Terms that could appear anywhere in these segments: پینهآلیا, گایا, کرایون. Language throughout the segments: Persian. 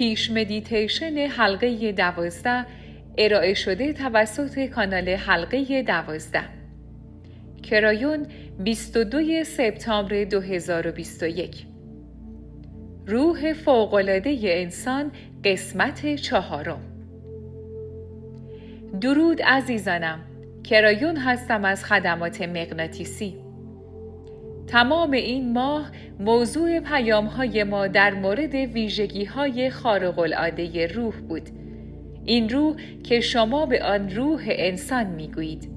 پیش مدیتیشن حلقه 12 ارائه شده توسط کانال حلقه 12 کرایون 22 سپتامبر 2021. روح فوق‌العاده انسان قسمت 4. درود عزیزانم، کرایون هستم از خدمات مغناطیسی. تمام این ماه موضوع پیام‌های ما در مورد ویژگی‌های خارق‌العاده روح بود. این روح که شما به آن روح انسان می‌گویید.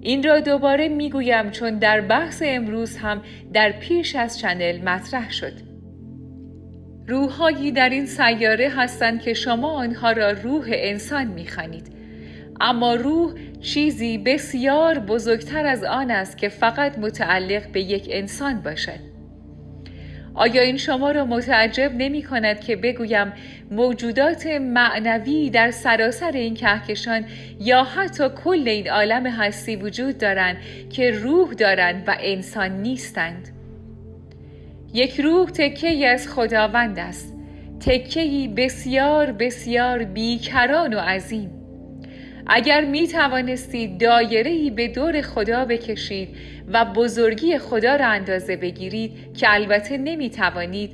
این را دوباره می‌گویم چون در بحث امروز هم در پیش از چنل مطرح شد. روح‌هایی در این سیاره هستند که شما آنها را روح انسان می‌خوانید. اما روح چیزی بسیار بزرگتر از آن است که فقط متعلق به یک انسان باشد. آیا این شما را متعجب نمی کند که بگویم موجودات معنوی در سراسر این کهکشان یا حتی کل این عالم هستی وجود دارند که روح دارند و انسان نیستند؟ یک روح تکه‌ای از خداوند است، تکه‌ای بسیار بسیار بیکران و عظیم. اگر می توانستید دایره‌ای به دور خدا بکشید و بزرگی خدا را اندازه بگیرید که البته نمی توانید،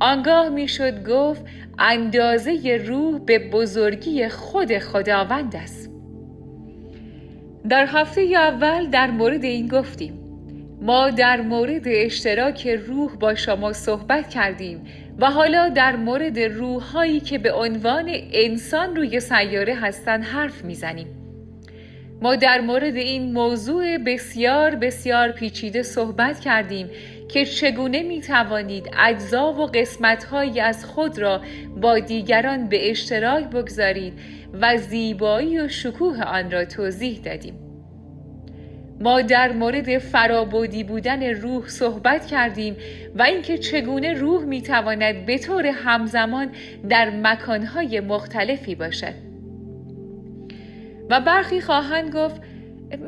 آنگاه می شد گفت اندازه روح به بزرگی خود خداوند است. در هفته اول در مورد این گفتیم. ما در مورد اشتراک روح با شما صحبت کردیم و حالا در مورد روح‌هایی که به عنوان انسان روی سیاره هستند حرف می‌زنیم. ما در مورد این موضوع بسیار بسیار پیچیده صحبت کردیم که چگونه می‌توانید اجزا و قسمت‌هایی از خود را با دیگران به اشتراک بگذارید و زیبایی و شکوه آن را توضیح دادیم. ما در مورد فرابودی بودن روح صحبت کردیم و اینکه چگونه روح میتواند به طور همزمان در مکانهای مختلفی باشد. و برخی خواهند گفت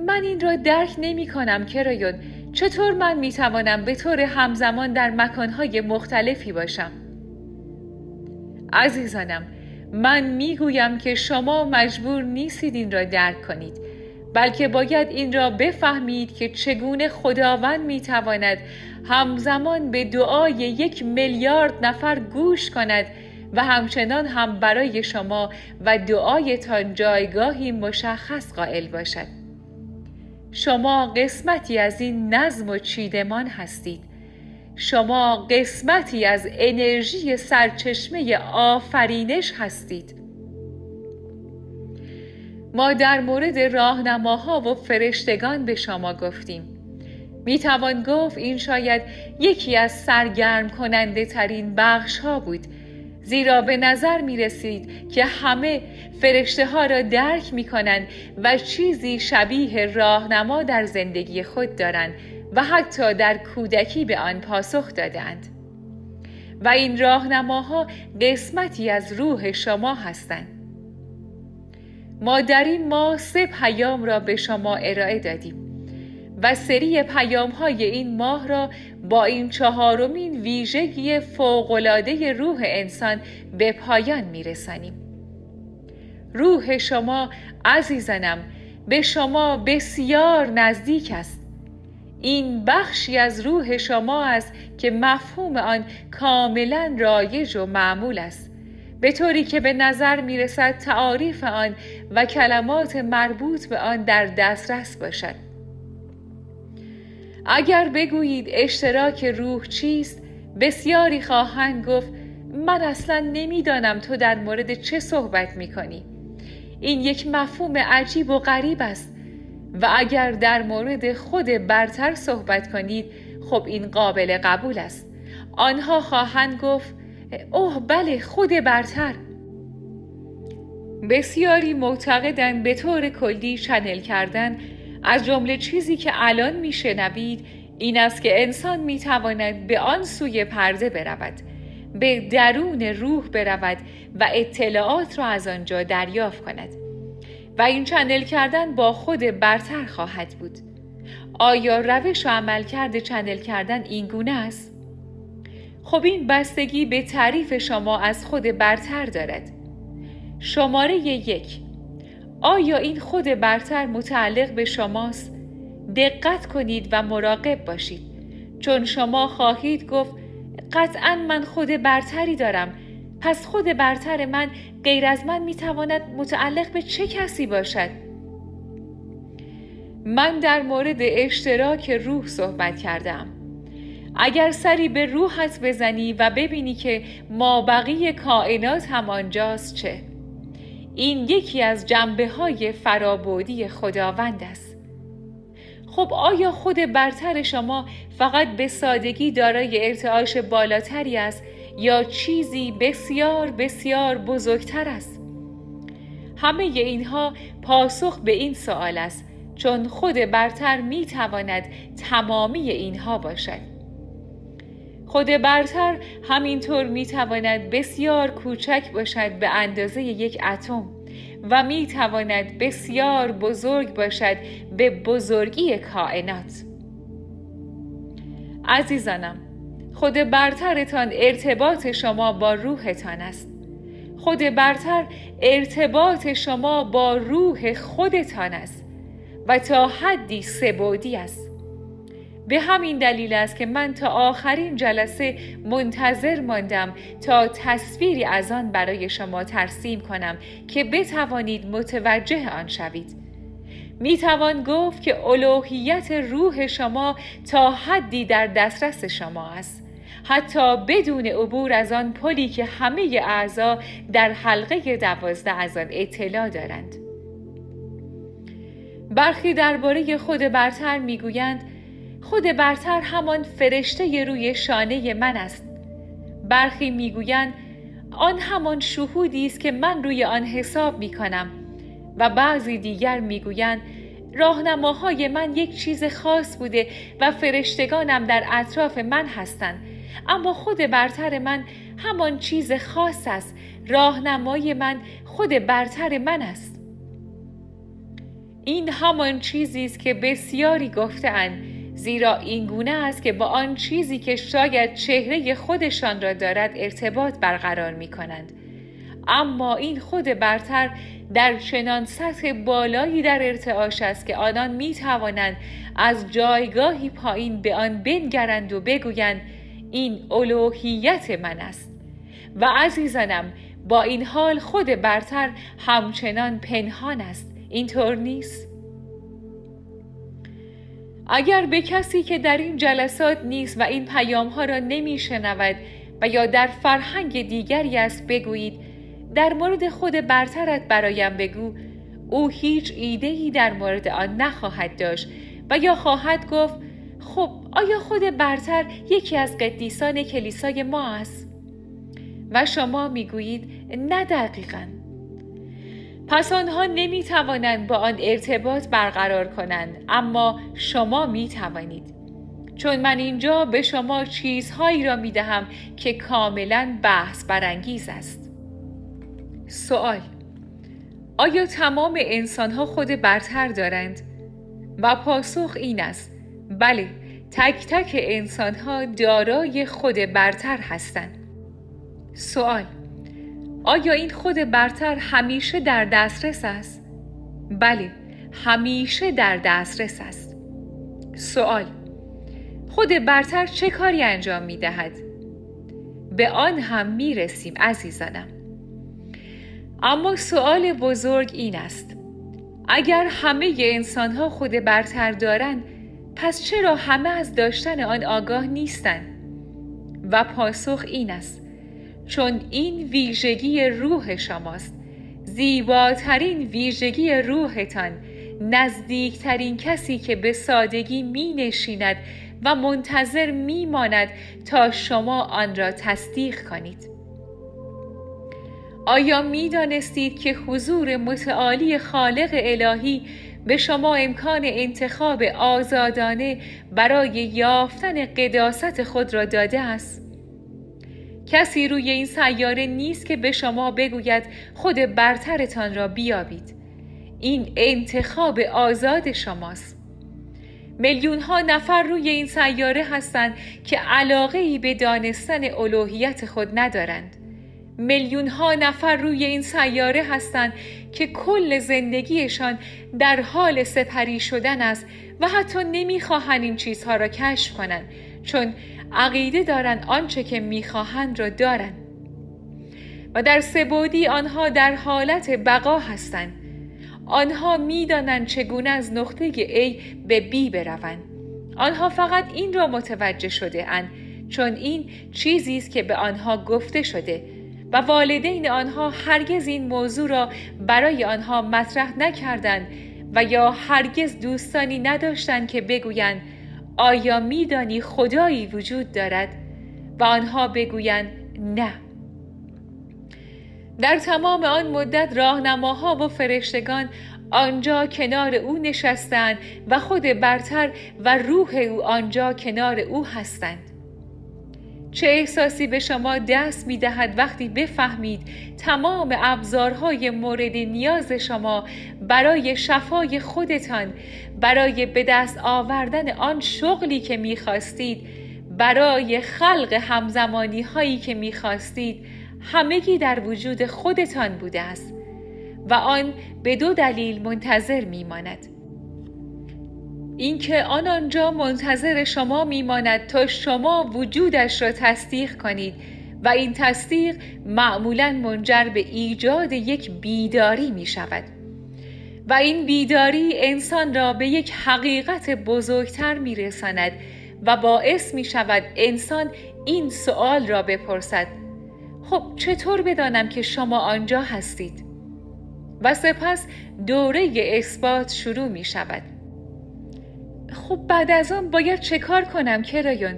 من این را درک نمی کنم کرایون، چطور من میتوانم به طور همزمان در مکانهای مختلفی باشم؟ عزیزانم، من میگویم که شما مجبور نیستید این را درک کنید، بلکه باید این را بفهمید که چگونه خداوند میتواند همزمان به دعای 1 میلیارد نفر گوش کند و همچنان هم برای شما و دعایتان جایگاهی مشخص قائل باشد. شما قسمتی از این نظم و چیدمان هستید. شما قسمتی از انرژی سرچشمه آفرینش هستید. ما در مورد راهنماها و فرشتگان به شما گفتیم. می توان گفت این شاید یکی از سرگرم کننده ترین بخش ها بود، زیرا به نظر می رسید که همه فرشته ها را درک می کنند و چیزی شبیه راهنما در زندگی خود دارند و حتی در کودکی به آن پاسخ دادند. و این راهنماها قسمتی از روح شما هستند. ما در این ماه 3 پیام را به شما ارائه دادیم و سری پیام‌های این ماه را با این 4مین ویژگی فوق‌العاده روح انسان به پایان می‌رسانیم. روح شما عزیزانم به شما بسیار نزدیک است. این بخشی از روح شما است که مفهوم آن کاملاً رایج و معمول است، به طوری که به نظر میرسد تعاریف آن و کلمات مربوط به آن در دسترس باشد. اگر بگویید اشتراک روح چیست، بسیاری خواهند گفت من اصلا نمیدانم تو در مورد چه صحبت میکنی. این یک مفهوم عجیب و غریب است و اگر در مورد خود برتر صحبت کنید خب این قابل قبول است. آنها خواهند گفت اوه بله، خود برتر. بسیاری معتقدند به طور کلی چنل کردن، از جمله چیزی که الان میشنوید، این است که انسان میتواند به آن سوی پرده برود، به درون روح برود و اطلاعات را از آنجا دریافت کند و این چنل کردن با خود برتر خواهد بود. آیا روش و عملکرد چنل کردن این گونه است؟ خب این بستگی به تعریف شما از خود برتر دارد. شماره 1، آیا این خود برتر متعلق به شماست؟ دقت کنید و مراقب باشید، چون شما خواهید گفت قطعاً من خود برتری دارم، پس خود برتر من غیر از من میتواند متعلق به چه کسی باشد؟ من در مورد اشتراک روح صحبت کردم. اگر سری به روحت بزنی و ببینی که ما بقیه کائنات هم آنجاست چه؟ این یکی از جنبه‌های فرابودی خداوند است. خب آیا خود برتر شما فقط به سادگی دارای ارتعاش بالاتری است یا چیزی بسیار بسیار بزرگتر است؟ همه اینها پاسخ به این سوال است، چون خود برتر می تواند تمامی اینها باشد. خود برتر همینطور می تواند بسیار کوچک باشد به اندازه یک اتم و می تواند بسیار بزرگ باشد به بزرگی کائنات. عزیزانم، خود برترتان ارتباط شما با روحتان است. خود برتر ارتباط شما با روح خودتان است و تا حدی سه‌بعدی است. به همین دلیل است که من تا آخرین جلسه منتظر ماندم تا تصویری از آن برای شما ترسیم کنم که بتوانید متوجه آن شوید. میتوان گفت که الوهیت روح شما تا حدی در دسترس شما است، حتی بدون عبور از آن پلی که همه اعضا در حلقه 12 از آن اطلاع دارند. برخی درباره خود برتر میگویند خود برتر همان فرشته روی شانه من است. برخی میگویند آن همان شهودی است که من روی آن حساب میکنم و بعضی دیگر میگویند راهنماهای من یک چیز خاص بوده و فرشتگانم در اطراف من هستند، اما خود برتر من همان چیز خاص است. راهنمای من خود برتر من است. این همان چیزی است که بسیاری گفتند، زیرا این گونه است که با آن چیزی که شاید چهره خودشان را دارد ارتباط برقرار می کنند. اما این خود برتر در چنان سطح بالایی در ارتعاش است که آنان می توانند از جایگاهی پایین به آن بنگرند و بگویند این الوهیت من است. و عزیزانم، با این حال خود برتر همچنان پنهان است. اینطور نیست؟ اگر به کسی که در این جلسات نیست و این پیام‌ها را نمی‌شنود و یا در فرهنگ دیگری است بگویید در مورد خود برترت برایم بگو، او هیچ ایده‌ای در مورد آن نخواهد داشت و یا خواهد گفت خب آیا خود برتر یکی از قدیسان کلیسای ما است؟ و شما می‌گویید نه دقیقاً. پس آنها نمی توانند با آن ارتباط برقرار کنند، اما شما می توانید، چون من اینجا به شما چیزهایی را می دهم که کاملا بحث برانگیز است. سوال: آیا تمام انسان ها خود برتر دارند؟ و پاسخ این است: بله، تک تک انسان ها دارای خود برتر هستند. سوال: آیا این خود برتر همیشه در دسترس است؟ بله، همیشه در دسترس است. سوال: خود برتر چه کاری انجام می دهد؟ به آن هم می رسیم عزیزانم. اما سوال بزرگ این است: اگر همه انسان ها خود برتر دارند، پس چرا همه از داشتن آن آگاه نیستند؟ و پاسخ این است: چون این ویژگی روح شماست، زیباترین ویژگی روحتان، نزدیکترین کسی که به سادگی می نشیند و منتظر می ماند تا شما آن را تصدیق کنید. آیا می دانستید که حضور متعالی خالق الهی به شما امکان انتخاب آزادانه برای یافتن قداست خود را داده است؟ کسی روی این سیاره نیست که به شما بگوید خود برترتان را بیابید. این انتخاب آزاد شماست. میلیون‌ها نفر روی این سیاره هستند که علاقه‌ای به دانستن الوهیت خود ندارند. میلیون‌ها نفر روی این سیاره هستند که کل زندگیشان در حال سپری شدن است و حتی نمی‌خواهند این چیزها را کشف کنند، چون عقیده دارند آنچه که می‌خواهند را دارند. و در سه‌بعدی آنها در حالت بقا هستند. آنها می‌دانند چگونه از نقطه A به B بروند. آنها فقط این را متوجه شده اند، چون این چیزی است که به آنها گفته شده و والدین آنها هرگز این موضوع را برای آنها مطرح نکردند و یا هرگز دوستانی نداشتند که بگویند آیا می‌دانی خدایی وجود دارد؟ و آنها بگویند نه. در تمام آن مدت راهنماها و فرشتگان آنجا کنار او نشستند و خود برتر و روح او آنجا کنار او هستند. چه احساسی به شما دست می دهد وقتی بفهمید تمام ابزارهای مورد نیاز شما برای شفای خودتان، برای به دست آوردن آن شغلی که می خواستید، برای خلق همزمانی هایی که می خواستید، همگی در وجود خودتان بوده است و آن به دو دلیل منتظر میماند. اینکه آن آنجا منتظر شما میماند تا شما وجودش را تصدیق کنید و این تصدیق معمولاً منجر به ایجاد یک بیداری می شود و این بیداری انسان را به یک حقیقت بزرگتر می رساند و باعث می شود انسان این سؤال را بپرسد: خب چطور بدانم که شما آنجا هستید؟ و سپس دوره اثبات شروع می شود. خب بعد از آن باید چه کار کنم کرایون؟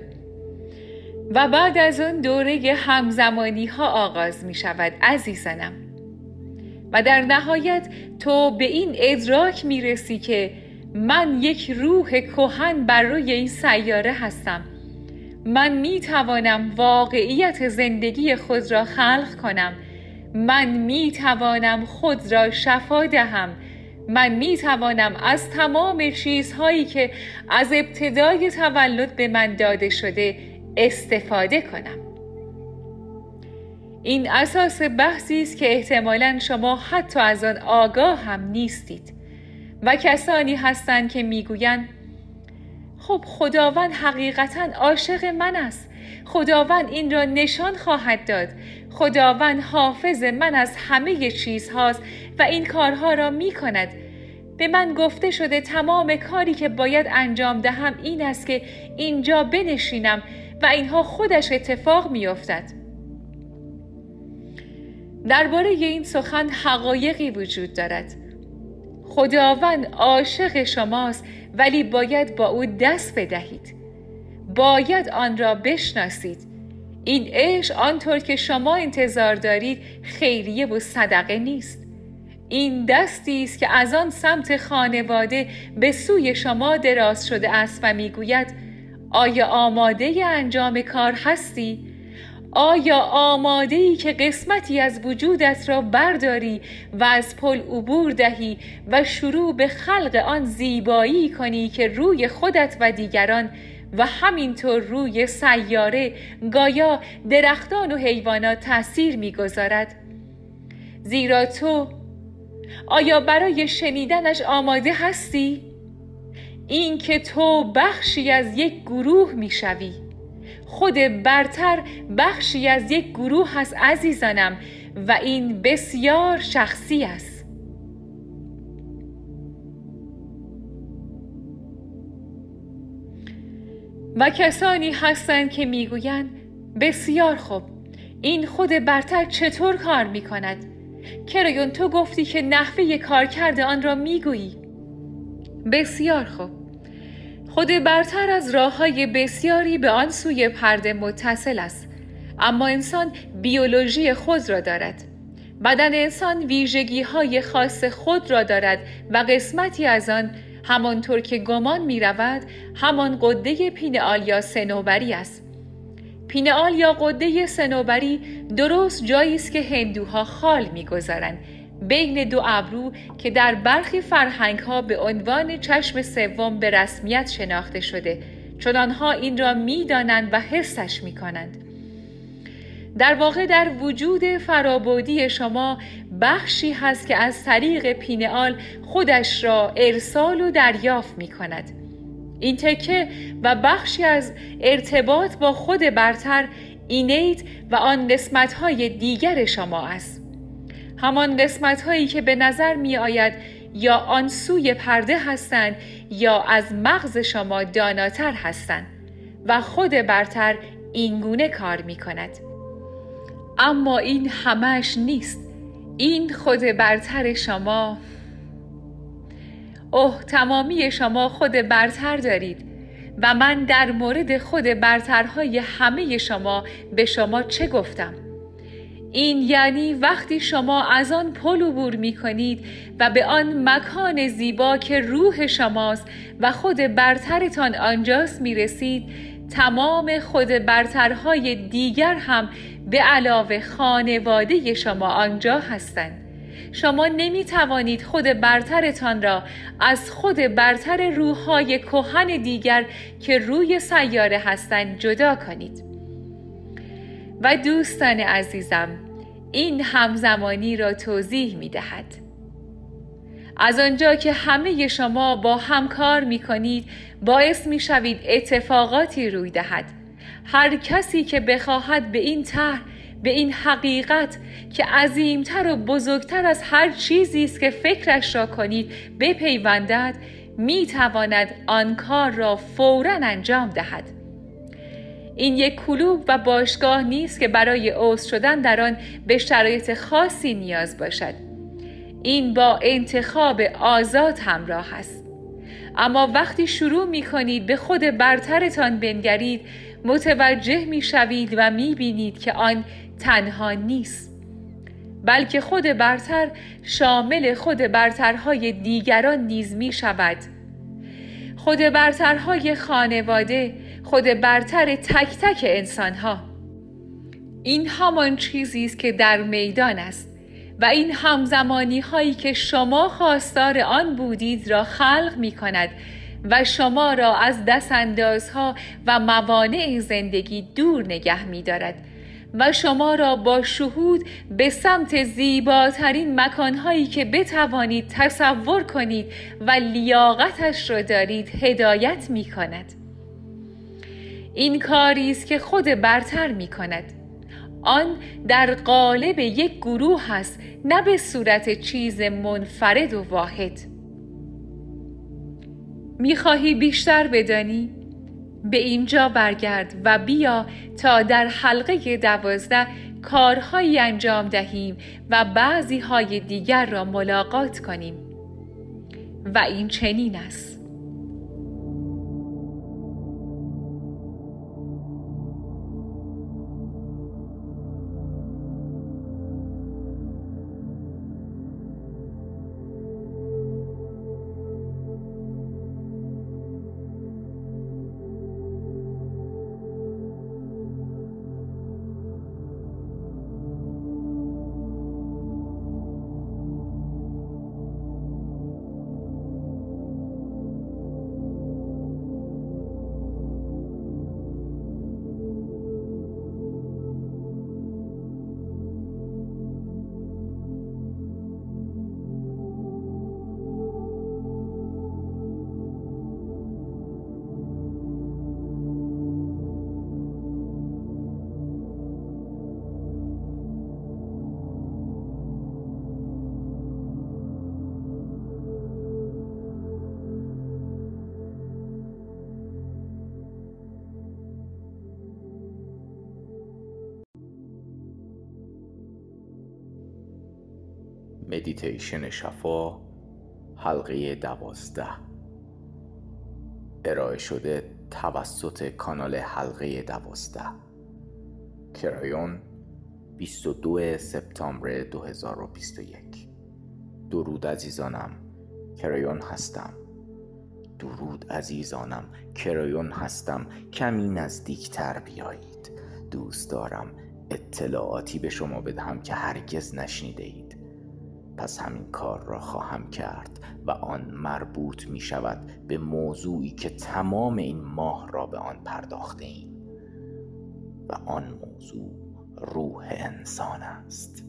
و بعد از آن دوره همزمانی ها آغاز می شود عزیزانم. و در نهایت تو به این ادراک می رسی که من یک روح کهن بر روی این سیاره هستم. من می توانم واقعیت زندگی خود را خلق کنم. من می توانم خود را شفا دهم. من می توانم از تمام چیزهایی که از ابتدای تولد به من داده شده استفاده کنم. این اساس بحثی است که احتمالاً شما حتی از آن آگاه هم نیستید و کسانی هستند که می گویند خب خداوند حقیقتاً عاشق من است. خداوند این را نشان خواهد داد. خداوند حافظ من از همه چیزهاست و این کارها را می کند. به من گفته شده تمام کاری که باید انجام دهم این است که اینجا بنشینم و اینها خودش اتفاق می افتد. درباره این سخن حقایقی وجود دارد. خداوند عاشق شماست، ولی باید با او دست بدهید. باید آن را بشناسید. این عشق آنطور که شما انتظار دارید خیریه و صدقه نیست. این دستی است که از آن سمت خانواده به سوی شما دراز شده است و میگوید آیا آماده انجام کار هستی؟ آیا آماده‌ای که قسمتی از وجودت را برداری و از پل عبور دهی و شروع به خلق آن زیبایی کنی که روی خودت و دیگران و همینطور روی سیاره، گایا، درختان و حیوانات تأثیر می‌گذارد؟ زیرا تو آیا برای شنیدنش آماده هستی؟ این که تو بخشی از یک گروه می‌شوی. خود برتر بخشی از یک گروه هست عزیزانم و این بسیار شخصی است. و کسانی هستند که میگویند بسیار خوب، این خود برتر چطور کار میکند؟ کرایون تو گفتی که نحوه کارکرد آن را میگویی. بسیار خوب. خود برتر از راه‌های بسیاری به آن سوی پرده متصل است، اما انسان بیولوژی خود را دارد. بدن انسان ویژگی‌های خاص خود را دارد و قسمتی از آن همانطور که گمان می‌رود همان غده پینهآلیا صنوبری است. پینهآلیا غده صنوبری درست جایی است که هندوها خال می‌گذارند بین دو ابرو که در برخی فرهنگ‌ها به عنوان چشم سوم به رسمیت شناخته شده، چون آنها این را می‌دانند و حسش می‌کنند. در واقع در وجود فرابودی شما بخشی هست که از طریق پینهآل خودش را ارسال و دریافت می‌کند. این تکه و بخشی از ارتباط با خود برتر، اینیت و آن قسمت‌های دیگر شما است. همان قسمت‌هایی که به نظر می‌آید یا آن سوی پرده هستند یا از مغز شما داناتر هستند و خود برتر اینگونه کار می‌کند. اما این همش نیست. این خود برتر شما. اوه، تمامی شما خود برتر دارید و من در مورد خود برترهای همه شما به شما چه گفتم؟ این یعنی وقتی شما از آن پل عبور می کنید و به آن مکان زیبا که روح شماست و خود برترتان آنجاست می رسید، تمام خود برترهای دیگر هم به علاوه خانواده شما آنجا هستند. شما نمی توانید خود برترتان را از خود برتر روح‌های کهن دیگر که روی سیاره هستند جدا کنید. و دوستان عزیزم، این همزمانی را توضیح می دهد. از آنجا که همه شما با هم کار می کنید، باعث می شوید اتفاقاتی روی دهد. هر کسی که بخواهد به این طرح، به این حقیقت که عظیمتر و بزرگتر از هر چیزی است که فکرش را کنید بپیوندد، می تواند آن کار را فوراً انجام دهد. این یک کلوب و باشگاه نیست که برای عضو شدن در آن به شرایط خاصی نیاز باشد. این با انتخاب آزاد همراه است. اما وقتی شروع می کنید به خود برترتان بنگرید، متوجه می شوید و می بینید که آن تنها نیست، بلکه خود برتر شامل خود برترهای دیگران نیز می شود. خود برترهای خانواده، خود برتر تک تک انسانها. این همان چیزی است که در میدان است و این همزمانی هایی که شما خواستار آن بودید را خلق می کند و شما را از دست اندازها و موانع زندگی دور نگه می دارد و شما را با شهود به سمت زیباترین مکانهایی که بتوانید تصور کنید و لیاقتش را دارید هدایت می کند. این کاری است که خود برتر می کند. آن در قالب یک گروه است، نه به صورت چیز منفرد و واحد. می‌خواهی بیشتر بدانی؟ به اینجا برگرد و بیا تا در حلقه 12 کارهایی انجام دهیم و بعضی های دیگر را ملاقات کنیم. و این چنین است. مدیتیشن شفا، حلقه 12، ارائه شده توسط کانال حلقه 12، کرایون، 22 سپتامبر 2021. درود عزیزانم، کرایون هستم. کمی نزدیکتر بیایید. دوست دارم اطلاعاتی به شما بدهم که هرگز نشنیده اید. پس همین کار را خواهم کرد و آن مربوط می شود به موضوعی که تمام این ماه را به آن پرداخته ایم و آن موضوع روح انسان است.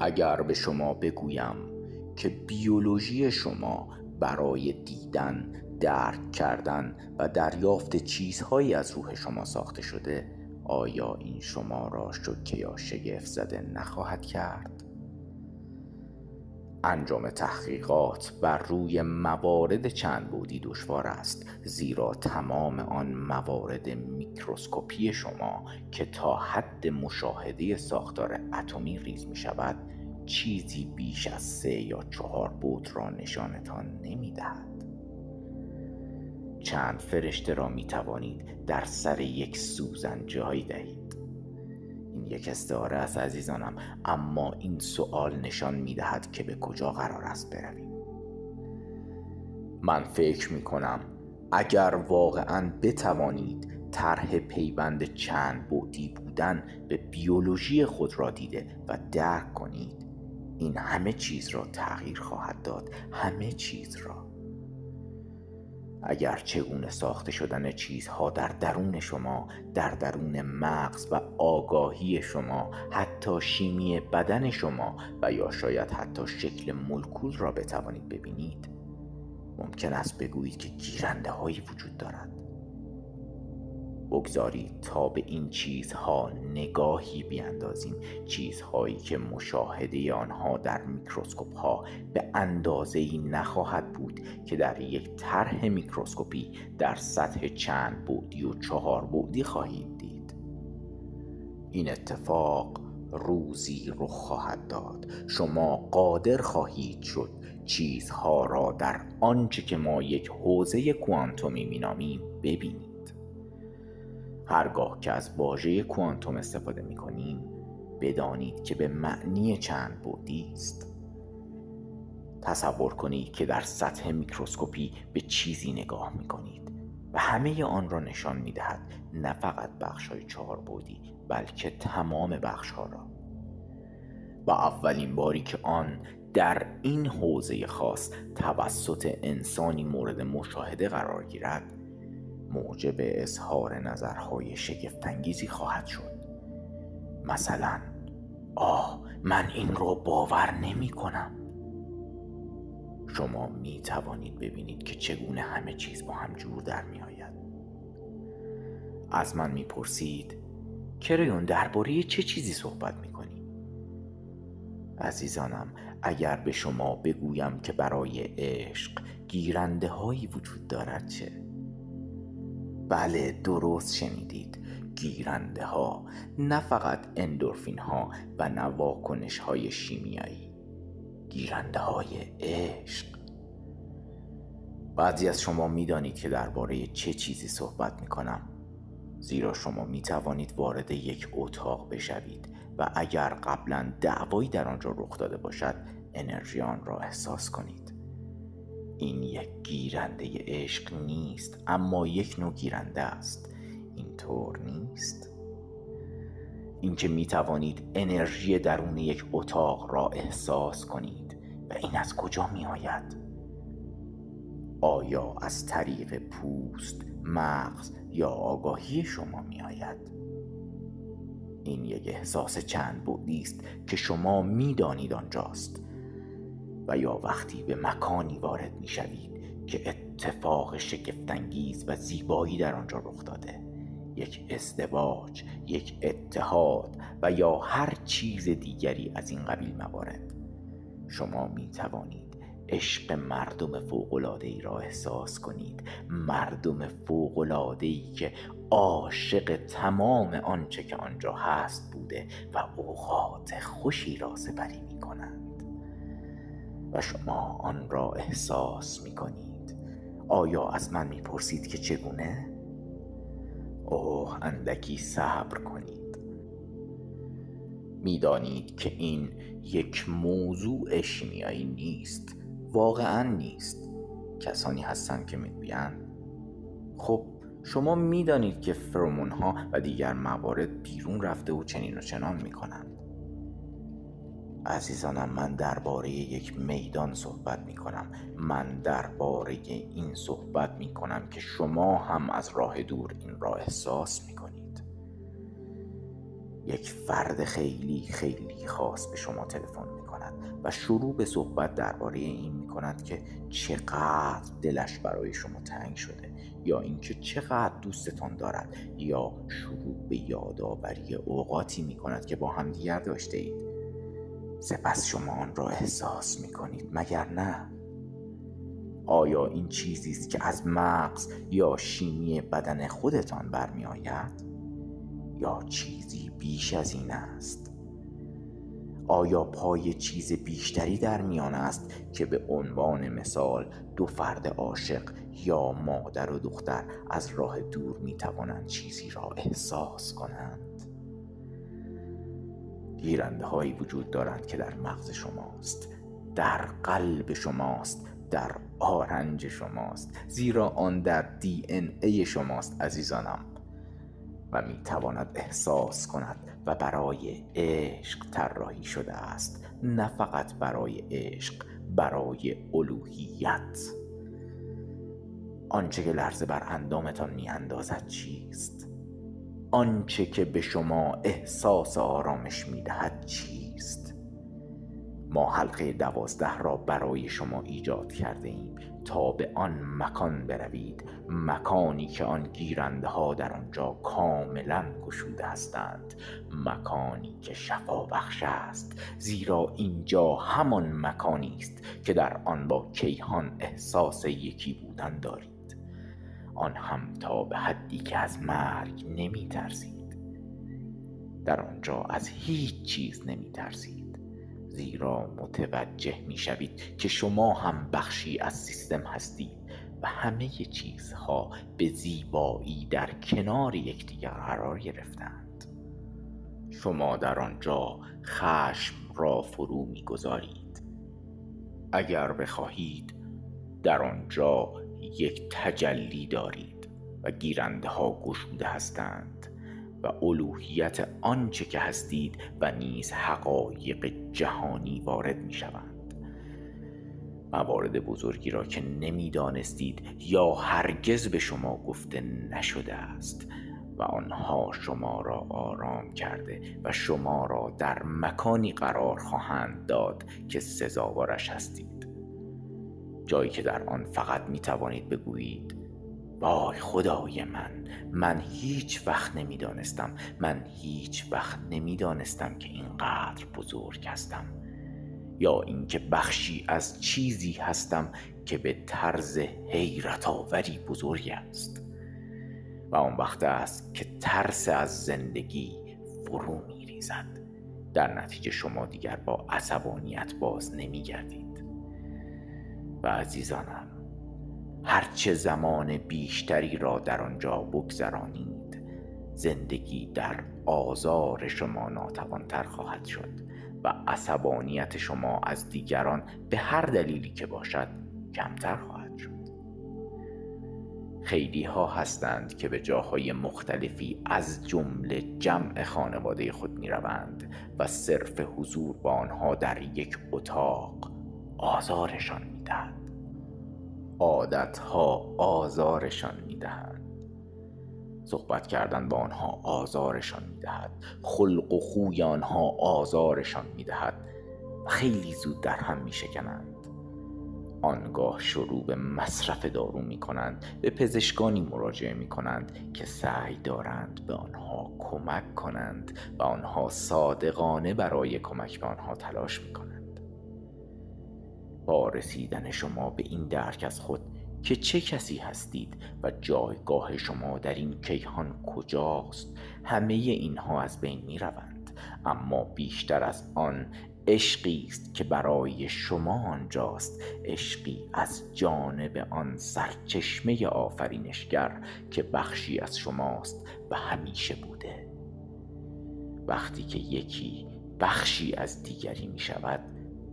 اگر به شما بگویم که بیولوژی شما برای دیدن، درک کردن و دریافت چیزهایی از روح شما ساخته شده، آیا این شما را شوکه یا شگفت زده نخواهد کرد؟ انجام تحقیقات بر روی موارد چند بعدی دشوار است، زیرا تمام آن موارد میکروسکوپی شما که تا حد مشاهده ساختار اتمی ریز می شود، چیزی بیش از 3 یا 4 بعد را نشانتان نمی دهد. چند فرشته را می توانید در سر یک سوزن جای دهید. این یک استعاره است عزیزانم، اما این سوال نشان می دهد که به کجا قرار است برویم. من فکر می کنم اگر واقعاً بتوانید طرح پیوند چند بعدی بودن به بیولوژی خود را دیده و درک کنید، این همه چیز را تغییر خواهد داد، همه چیز را. اگر چگونه ساخته شدن چیزها در درون شما، در درون مغز و آگاهی شما، حتی شیمی بدن شما و یا شاید حتی شکل مولکول را بتوانید ببینید، ممکن است بگویید که گیرنده هایی وجود دارد. بگذارید تا به این چیزها نگاهی بیاندازیم، چیزهایی که مشاهده آنها در میکروسکوپ ها به اندازه‌ای نخواهد بود که در یک طرح میکروسکوپی در سطح چند بعدی و 4 بعدی خواهید دید. این اتفاق روزی رخ خواهد داد. شما قادر خواهید شد چیزها را در آنچه که ما یک حوزه کوانتومی مینامیم ببینید. هرگاه که از واژه کوانتوم استفاده می‌کنیم، بدانید که به معنی چند بعدی است. تصور کنید که در سطح میکروسکوپی به چیزی نگاه می‌کنید و همه آن را نشان می‌دهد، نه فقط بخش‌های 4 بعدی، بلکه تمام بخش‌ها را. و اولین باری که آن در این حوزه خاص توسط انسانی مورد مشاهده قرار گیرد، موجب اظهار نظرهای شگفت‌انگیزی خواهد شد. مثلا من این رو باور نمی کنم. شما می توانید ببینید که چگونه همه چیز با هم جور در می آید. از من می پرسید کرایون درباره چه چیزی صحبت می کنی؟ عزیزانم، اگر به شما بگویم که برای عشق گیرنده هایی وجود دارد چه؟ بله، درست شنیدید، گیرنده ها، نه فقط اندورفین ها و نه واکنش های شیمیایی، گیرنده های عشق. بعضی از شما می دانید که درباره چه چیزی صحبت می کنم، زیرا شما می توانید وارد یک اتاق بشوید و اگر قبلا دعوایی در آنجا رخ داده باشد، انرژی آن را احساس کنید. این یک گیرنده عشق نیست، اما یک نوع گیرنده است. اینطور نیست؟ اینکه می توانید انرژی درون یک اتاق را احساس کنید، و این از کجا می آید؟ آیا از طریق پوست، مغز یا آگاهی شما می آید؟ این یک احساس چند بعدی است که شما می دانید آنجاست. و یا وقتی به مکانی وارد می شوید که اتفاق شگفت‌انگیز و زیبایی در آنجا رخ داده، یک ازدواج، یک اتحاد و یا هر چیز دیگری از این قبیل موارد، شما می توانید عشق مردم فوق‌العاده‌ای را احساس کنید، مردم فوق‌العاده‌ای که عاشق تمام آنچه که آنجا هست بوده و اوقات خوشی را سپری می کنند و شما آن را احساس می کنید. آیا از من می پرسید که چگونه؟ اندکی صبر کنید. می دانید که این یک موضوع شیمیایی نیست، واقعا نیست. کسانی هستند که می گویند خب شما می دانید که فرمون ها و دیگر موارد بیرون رفته و چنین و چنان می کنند. عزیزانم، من درباره یک میدان صحبت می کنم. من درباره این صحبت می کنم که شما هم از راه دور این را احساس می کنید. یک فرد خیلی خیلی خاص به شما تلفن می کند و شروع به صحبت درباره این می کند که چقدر دلش برای شما تنگ شده، یا اینکه چقدر دوستتان دارد، یا شروع به یادآوری اوقاتی می کند که با هم دیگر داشته اید. سپس شما آن را احساس می کنید، مگر نه؟ آیا این چیزی است که از مغز یا شیمی بدن خودتان برمی آید؟ یا چیزی بیش از این است؟ آیا پای چیز بیشتری در میان است که به عنوان مثال دو فرد عاشق یا مادر و دختر از راه دور می توانند چیزی را احساس کنند؟ گیرنده هایی وجود دارند که در مغز شماست، در قلب شماست، در آرنج شماست، زیرا آن در DNA شماست عزیزانم، و می تواند احساس کند و برای عشق طراحی شده است. نه فقط برای عشق، برای الوهیت. آنچه که لرزه بر اندامتان می اندازد چیست؟ آنچه که به شما احساس آرامش می دهد چیست؟ ما حلقه 12 را برای شما ایجاد کرده ایم تا به آن مکان بروید، مکانی که آن گیرنده ها در آنجا کاملا گشوده هستند، مکانی که شفا بخش است، زیرا اینجا همان مکانی است که در آن با کیهان احساس یکی بودن دارید، آن هم تا به حدی که از مرگ نمی ترسید. در آنجا از هیچ چیز نمی ترسید، زیرا متوجه می شوید که شما هم بخشی از سیستم هستید و همه چیزها به زیبایی در کنار یکدیگر قرار گرفتند. شما در آنجا خشم را فرو می گذارید. اگر بخواهید در آنجا یک تجلی دارید و گیرنده ها گشوده هستند و الوهیت آنچه که هستید و نیز حقایق جهانی وارد می شوند. موارد بزرگی را که نمی دانستید یا هرگز به شما گفته نشده است و آنها شما را آرام کرده و شما را در مکانی قرار خواهند داد که سزاوارش هستید، جایی که در آن فقط می توانید بگویید وای خدای من هیچ وقت نمی دانستم، من هیچ وقت نمی دانستم که اینقدر بزرگ هستم، یا اینکه بخشی از چیزی هستم که به طرز حیرت آوری بزرگ است. و آن وقت است که ترس از زندگی فرو می ریزد، در نتیجه شما دیگر با عصبانیت باز نمی گردید. و عزیزانم، هرچه زمان بیشتری را در آنجا بگذرانید، زندگی در آزار شما ناتوانتر خواهد شد و عصبانیت شما از دیگران به هر دلیلی که باشد کمتر خواهد شد. خیلی ها هستند که به جاهای مختلفی از جمله جمع خانواده خود می روند و صرف حضور با آنها در یک اتاق آزارشان می دهند. عادتها آزارشان می دهند. صحبت کردن با آنها آزارشان می دهد. خلق و خوی آنها آزارشان می دهد. خیلی زود در هم می شکنند. آنگاه شروع به مصرف دارو می کنند. به پزشکانی مراجعه می کنند که سعی دارند به آنها کمک کنند و آنها صادقانه برای کمک به آنها تلاش می کنند. با رسیدن شما به این درک از خود که چه کسی هستید و جایگاه شما در این کیهان کجاست، همه اینها از بین می روند. اما بیشتر از آن عشقی است که برای شما آنجاست، عشقی از جانب آن سرچشمه آفرینشگر که بخشی از شماست و همیشه بوده. وقتی که یکی بخشی از دیگری می شود،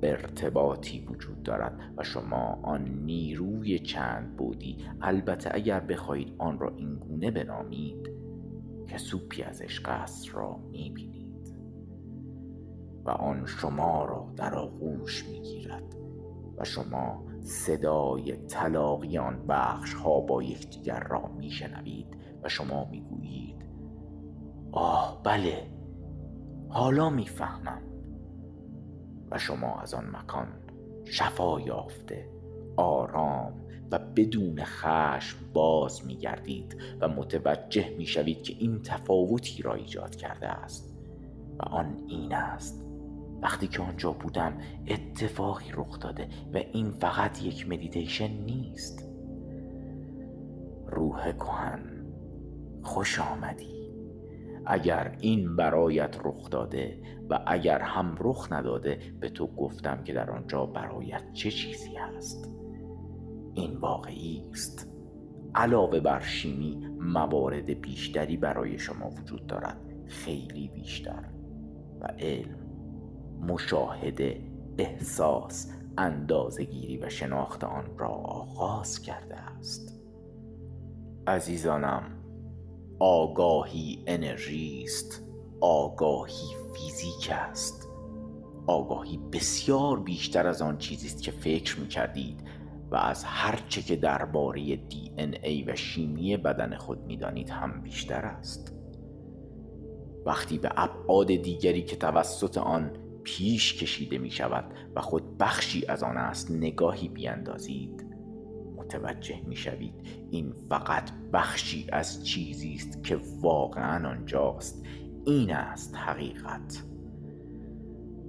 ارتباطی وجود دارد و شما آن نیروی چند بودی، البته اگر بخواید آن را اینگونه بنامید، که سوپی از عشق است، را میبینید. و آن شما را در آغوش می‌گیرد و شما صدای تلاقی آن بخش‌ها با یکدیگر را می‌شنوید و شما می‌گویید: آه بله، حالا می‌فهمم. و شما از آن مکان شفا یافته، آرام و بدون خشم باز می‌گردید و متوجه می‌شوید که این تفاوتی را ایجاد کرده است و آن این است: وقتی که آنجا بودم اتفاقی رخ داده و این فقط یک مدیتیشن نیست. روح کهن، خوش آمدی. اگر این برایت رخ داده و اگر هم رخ نداده، به تو گفتم که در آنجا برایت چه چیزی هست. این واقعی است. علاوه بر شیمی، موارد بیشتری برای شما وجود دارد، خیلی بیشتر. و علم، مشاهده، احساس، اندازه‌گیری و شناخت آن را آغاز کرده است. عزیزانم، آگاهی انرژی است، آگاهی فیزیک است، آگاهی بسیار بیشتر از آن چیزی است که فکر می‌کردید و از هر چه که درباره دی ان ای و شیمی بدن خود می‌دانید هم بیشتر است. وقتی به ابعاد دیگری که توسط آن پیش کشیده می شود و خود بخشی از آن است نگاهی بیاندازید، متوجه می شوید این فقط بخشی از چیزی است که واقعا آنجاست. این است حقیقت.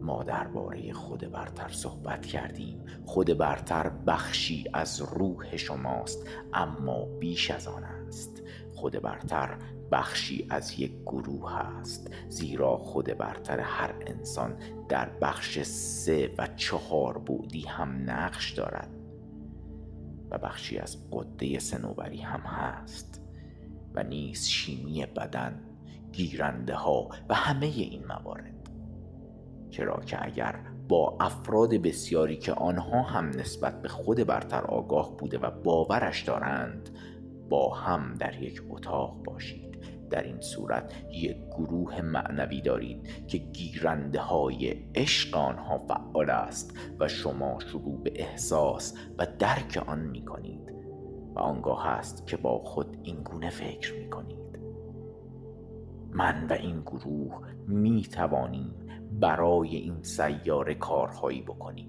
ما درباره خود برتر صحبت کردیم. خود برتر بخشی از روح شماست، اما بیش از آن است. خود برتر بخشی از یک گروه است، زیرا خود برتر هر انسان در بخش 3 و 4 بعدی هم نقش دارد و بخشی از قده سنوبری هم هست و نیز شیمی بدن، گیرنده ها و همه این موارد. چرا که اگر با افراد بسیاری که آنها هم نسبت به خود برتر آگاه بوده و باورش دارند با هم در یک اتاق باشید، در این صورت یک گروه معنوی دارید که گیرنده های عشق آنها فعال است و شما شروع به احساس و درک آن می کنید و آنگاه است که با خود این گونه فکر می کنید: من و این گروه می توانیم برای این سیاره کارهایی بکنیم.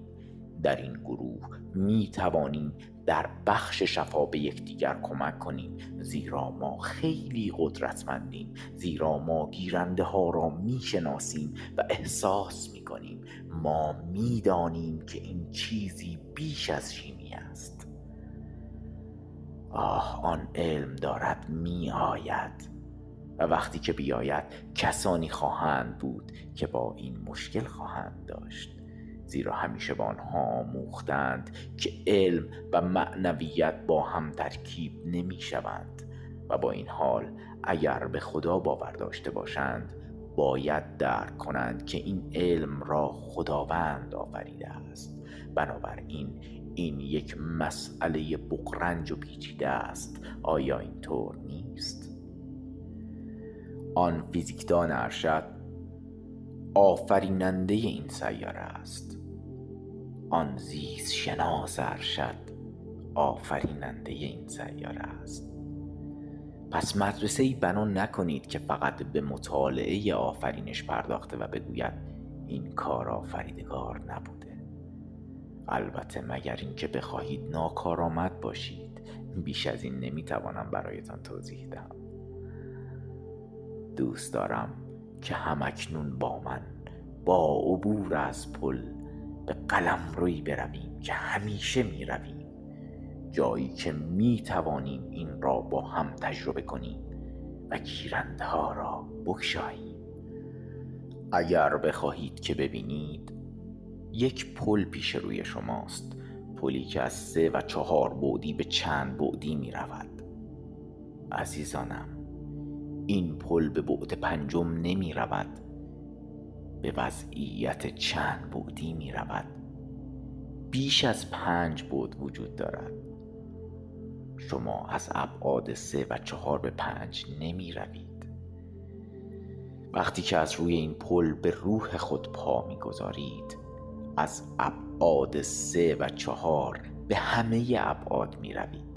در این گروه می توانیم در بخش شفا به یکدیگر کمک کنیم، زیرا ما خیلی قدرتمندیم، زیرا ما گیرنده ها را می شناسیم و احساس می کنیم. ما می دانیم که این چیزی بیش از شیمی است. آه، آن علم دارد می آید و وقتی که بیاید کسانی خواهند بود که با این مشکل خواهند داشت، زیرا همیشه با آنها آموختند که علم و معنویت با هم ترکیب نمی شوند و با این حال اگر به خدا باور داشته باشند باید درک کنند که این علم را خداوند آفریده است. بنابراین این یک مسئله بغرنج و پیچیده است. آیا اینطور نیست؟ آن فیزیکدان ارشد آفریننده این سیاره است. آن زیست شناس ارشد آفریننده این سیاره است. پس مدرسه‌ای بنا نکنید که فقط به مطالعه آفرینش پرداخته و بگوید این کار آفریدگار نبوده. البته مگر اینکه بخواهید ناکارآمد باشید. بیش از این نمیتوانم برایتان توضیح دهم. دوست دارم که همکنون با من با عبور از پل به قلمرویی برویم که همیشه می رویم، جایی که می توانیم این را با هم تجربه کنیم و گیرنده ها را بکشاییم. اگر بخواهید که ببینید، یک پل پیش روی شماست، پلی که از 3 و 4 بعدی به چند بعدی می رود. عزیزانم، این پل به بعد 5 نمی رود، به وضعیت چند بعدی می رود. بیش از 5 بعد وجود دارد. شما از ابعاد 3 و 4 به 5 نمی روید. وقتی که از روی این پل به روح خود پا می‌گذارید، از ابعاد 3 و 4 به همه ابعاد می‌روید.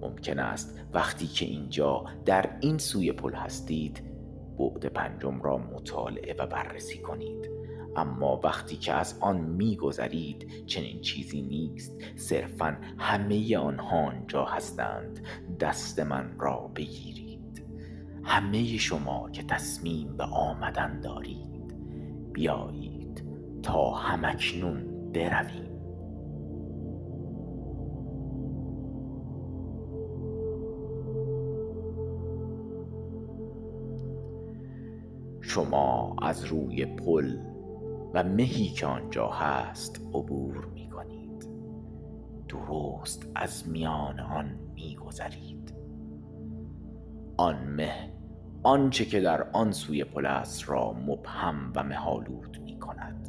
ممکن است وقتی که اینجا در این سوی پل هستید، بعد 5 را مطالعه و بررسی کنید، اما وقتی که از آن می‌گذرید چنین چیزی نیست. صرفاً همه آنها آنجا هستند. دست من را بگیرید، همه شما که تصمیم به آمدن دارید. بیایید تا همکنون برویم. شما از روی پل و مهی که آنجا هست عبور می کنید. درست از میان آن می گذرید. آن مه آنچه که در آن سوی پل است را مبهم و مه‌آلود می کند،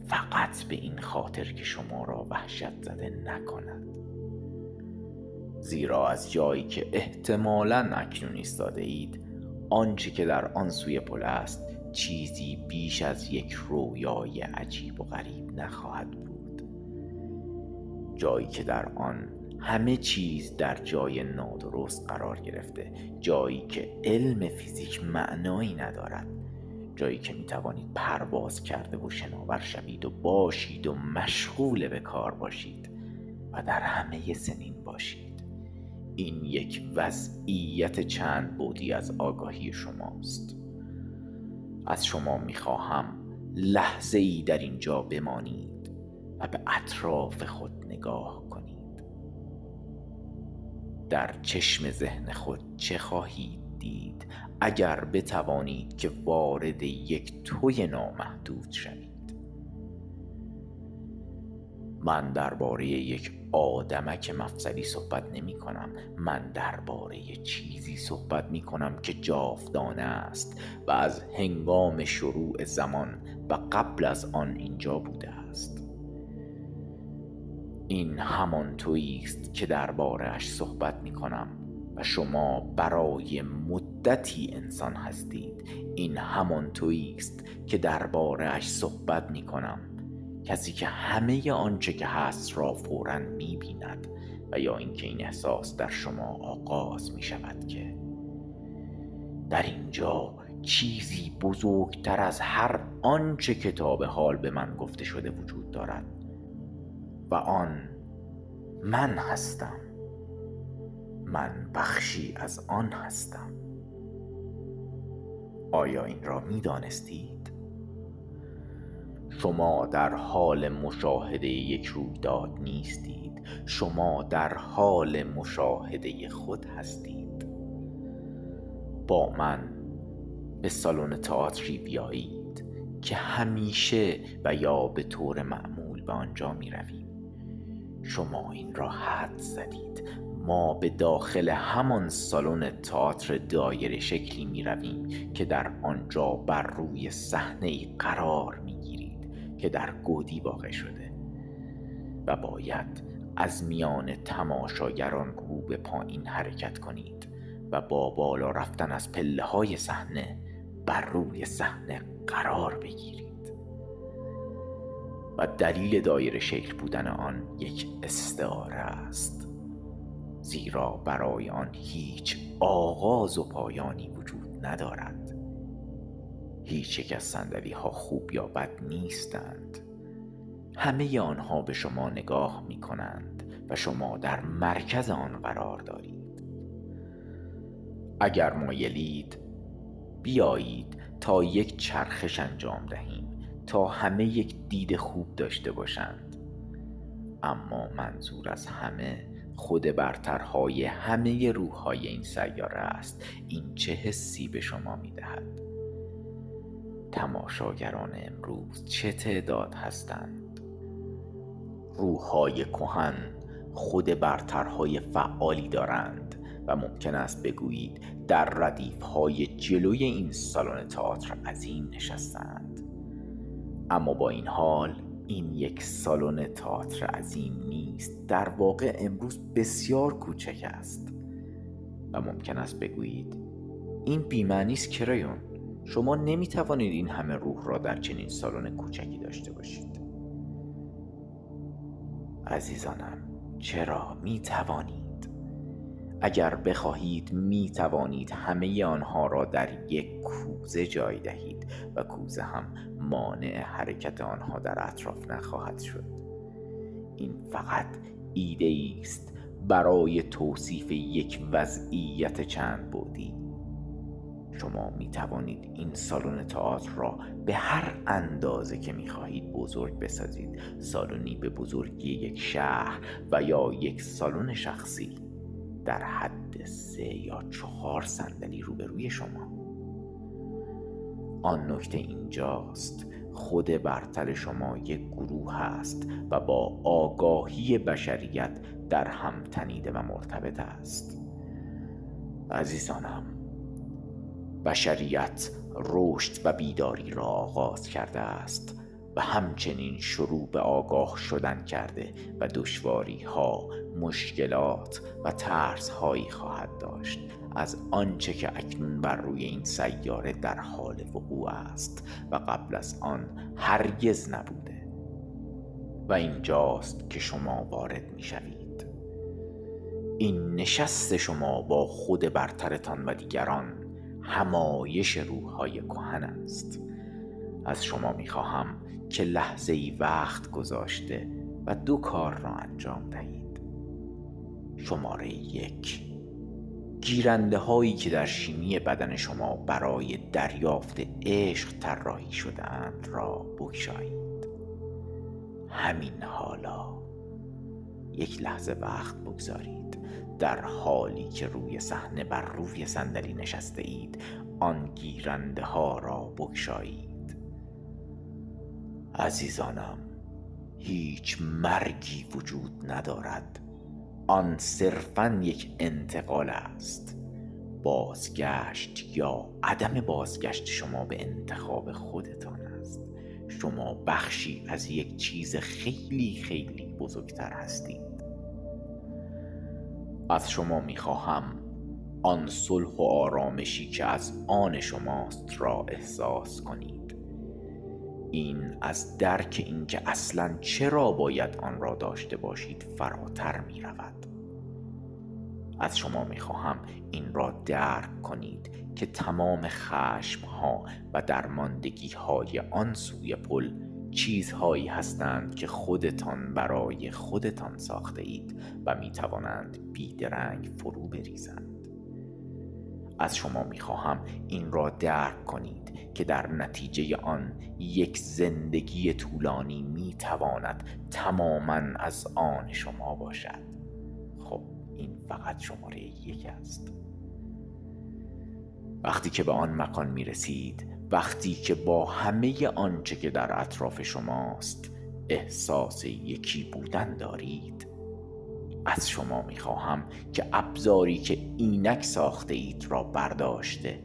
فقط به این خاطر که شما را وحشت زده نکند، زیرا از جایی که احتمالاً اکنون ایستاده اید، آنچه که در آن سوی پل است چیزی بیش از یک رویای عجیب و غریب نخواهد بود. جایی که در آن همه چیز در جای نادرست قرار گرفته، جایی که علم فیزیک معنایی ندارد، جایی که می توانید پرواز کرده و شناور شوید و باشید و مشغول به کار باشید و در همه سنین باشید. این یک وضعیت چند بعدی از آگاهی شماست. از شما میخواهم لحظه ای در اینجا بمانید و به اطراف خود نگاه کنید. در چشم ذهن خود چه خواهید دید اگر بتوانید که وارد یک توی نامحدود شوید؟ من درباره یک آدمک مفصلی صحبت نمی کنم. من درباره چیزی صحبت می کنم که جاودانه است و از هنگام شروع زمان و قبل از آن اینجا بوده است. این همان تویی است که درباره اش صحبت می کنم و شما برای مدتی انسان هستید. این همان تویی است که درباره اش صحبت می کنم، کسی که همه آنچه که هست را فوراً می‌بیند و یا اینکه این احساس در شما آغاز می‌شود که در اینجا چیزی بزرگتر از هر آنچه که تا به حال به من گفته شده وجود دارد و آن من هستم. من بخشی از آن هستم. آیا این را می‌دانستید؟ شما در حال مشاهده یک رویداد نیستید. شما در حال مشاهده خود هستید. با من به سالن تئاتری بیایید که همیشه و یا به طور معمول به آنجا می رویم. شما این را حد زدید. ما به داخل همان سالن تئاتر دایره شکلی می رویم که در آنجا بر روی صحنه‌ای قرار می که در گودی واقع شده و باید از میان تماشاگران رو به پایین حرکت کنید و با بالا رفتن از پله‌های صحنه بر روی صحنه قرار بگیرید. و دلیل دایره شکل بودن آن یک استعاره است، زیرا برای آن هیچ آغاز و پایانی وجود ندارد. هیچ یک از صندلی‌ها خوب یا بد نیستند. همه آنها به شما نگاه می کنند و شما در مرکز آن قرار دارید. اگر مایلید بیایید تا یک چرخش انجام دهیم تا همه یک دید خوب داشته باشند. اما منظور از همه خود برترهای همه روح‌های این سیاره است. این چه حسی به شما می دهد؟ تماشاگران امروز چه تعداد هستند؟ روح‌های کهن خود برترهای فعالی دارند و ممکن است بگویید در ردیف‌های جلوی این سالن تئاتر عظیم نشستند. اما با این حال این یک سالن تئاتر عظیم نیست. در واقع امروز بسیار کوچک است و ممکن است بگویید این بی‌معنی است کرایون، شما نمیتوانید این همه روح را در چنین سالن کوچکی داشته باشید. عزیزانم، چرا میتوانید؟ اگر بخواهید میتوانید همه آنها را در یک کوزه جای دهید و کوزه هم مانع حرکت آنها در اطراف نخواهد شد. این فقط ایده است برای توصیف یک وضعیت چند بعدی. شما می توانید این سالن تئاتر را به هر اندازه که می خواهید بزرگ بسازید، سالنی به بزرگی یک شهر و یا یک سالن شخصی در حد 3 یا 4 صندلی روبروی شما. آن نکته اینجاست، خود برتر شما یک گروه است و با آگاهی بشریت در هم تنیده و مرتبط است. عزیزانم، بشریت رشد و بیداری را آغاز کرده است و همچنین شروع به آگاه شدن کرده و دشواری ها، مشکلات و ترس هایی خواهد داشت از آنچه که اکنون بر روی این سیاره در حال وقوع است و قبل از آن هرگز نبوده. و اینجاست که شما وارد می شوید. این نشست شما با خود برترتان و دیگران همایش روح‌های کهن است. از شما می‌خواهم که لحظه‌ای وقت گذاشته و 2 کار را انجام دهید. شماره 1، گیرنده هایی که در شیمی بدن شما برای دریافت عشق طراحی شده‌اند را بگشایید. همین حالا یک لحظه وقت بگذارید. در حالی که روی صحنه بر روی صندلی نشسته اید، آن گیرنده ها را بگشایید. عزیزانم، هیچ مرگی وجود ندارد. آن صرفاً یک انتقال است. بازگشت یا عدم بازگشت شما به انتخاب خودتان است. شما بخشی از یک چیز خیلی خیلی بزرگتر هستید. از شما میخواهم آن صلح و آرامشی که از آن شماست را احساس کنید. این از درک اینکه اصلاً چرا باید آن را داشته باشید فراتر میرود. از شما میخواهم این را درک کنید که تمام خشمها و درماندگیهای آن سوی پل چیزهایی هستند که خودتان برای خودتان ساخته اید و می توانند بیدرنگ فرو بریزند. از شما می خواهم این را درک کنید که در نتیجه آن یک زندگی طولانی می تواند تماماً از آن شما باشد. خب این فقط شماره 1 است. وقتی که به آن مکان می رسید، وقتی که با همه آنچه که در اطراف شماست احساس یکی بودن دارید، از شما میخواهم که ابزاری که اینک ساخته اید را برداشته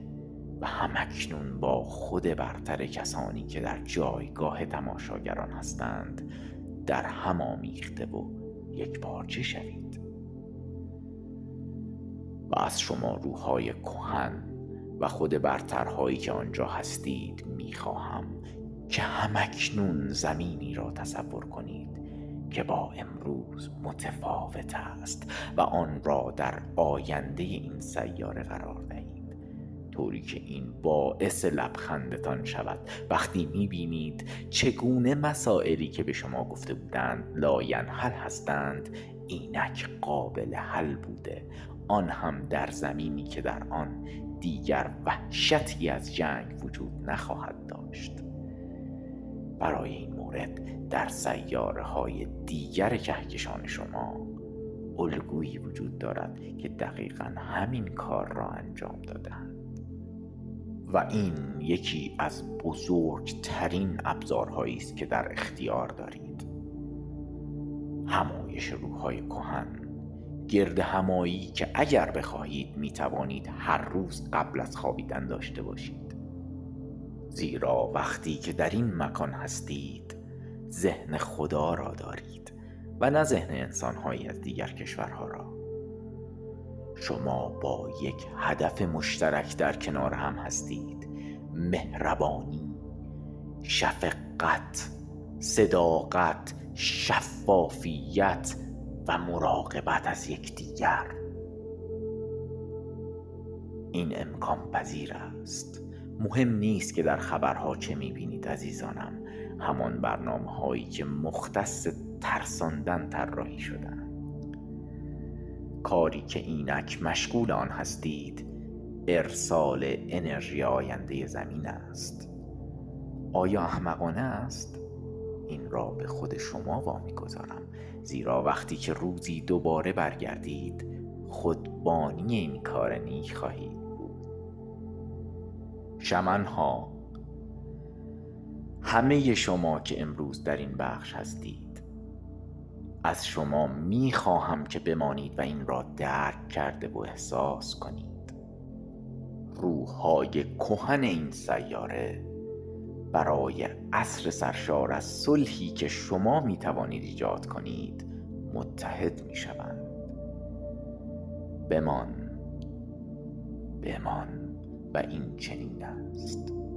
و همکنون با خود برتر کسانی که در جایگاه تماشاگران هستند در هم آمیخته و یک پارچه شوید. و از شما روح‌های کهن و خود برترهایی که آنجا هستید میخواهم که همکنون زمینی را تصور کنید که با امروز متفاوت است و آن را در آینده این سیاره قرار دهید، طوری که این باعث لبخندتان شود وقتی میبینید چگونه مسائلی که به شما گفته بودند لاینحل هستند اینک قابل حل بوده، آن هم در زمینی که در آن دیگر وحشتی از جنگ وجود نخواهد داشت. برای این مورد در سیاره‌های دیگر کهکشان شما الگویی وجود دارد که دقیقاً همین کار را انجام داده‌اند و این یکی از بزرگترین ابزارهایی است که در اختیار دارید. همایش روح‌های کهن، گرد همایی که اگر بخواهید می توانید هر روز قبل از خوابیدن داشته باشید، زیرا وقتی که در این مکان هستید ذهن خدا را دارید و نه ذهن انسان‌هایی از دیگر کشورها را. شما با یک هدف مشترک در کنار هم هستید، مهربانی، شفقت، صداقت، شفافیت و مراقبت از یکدیگر. این امکان پذیر است. مهم نیست که در خبرها چه می‌بینید عزیزانم، همان برنامه‌هایی که مختص ترساندن طراحی شده‌اند. کاری که اینک مشغول آن هستید ارسال انرژی آینده زمین است. آیا احمقانه است؟ این را به خود شما وامی‌گذارم، زیرا وقتی که روزی دوباره برگردید خودبانی این کار نیک خواهید. شمنها، همه شما که امروز در این بخش هستید، از شما می خواهم که بمانید و این را درک کرده و احساس کنید. روح‌های کهن این سیاره برای عصر سرشار از صلحی که شما می توانید ایجاد کنید متحد می شوند. بمان و این چنین است.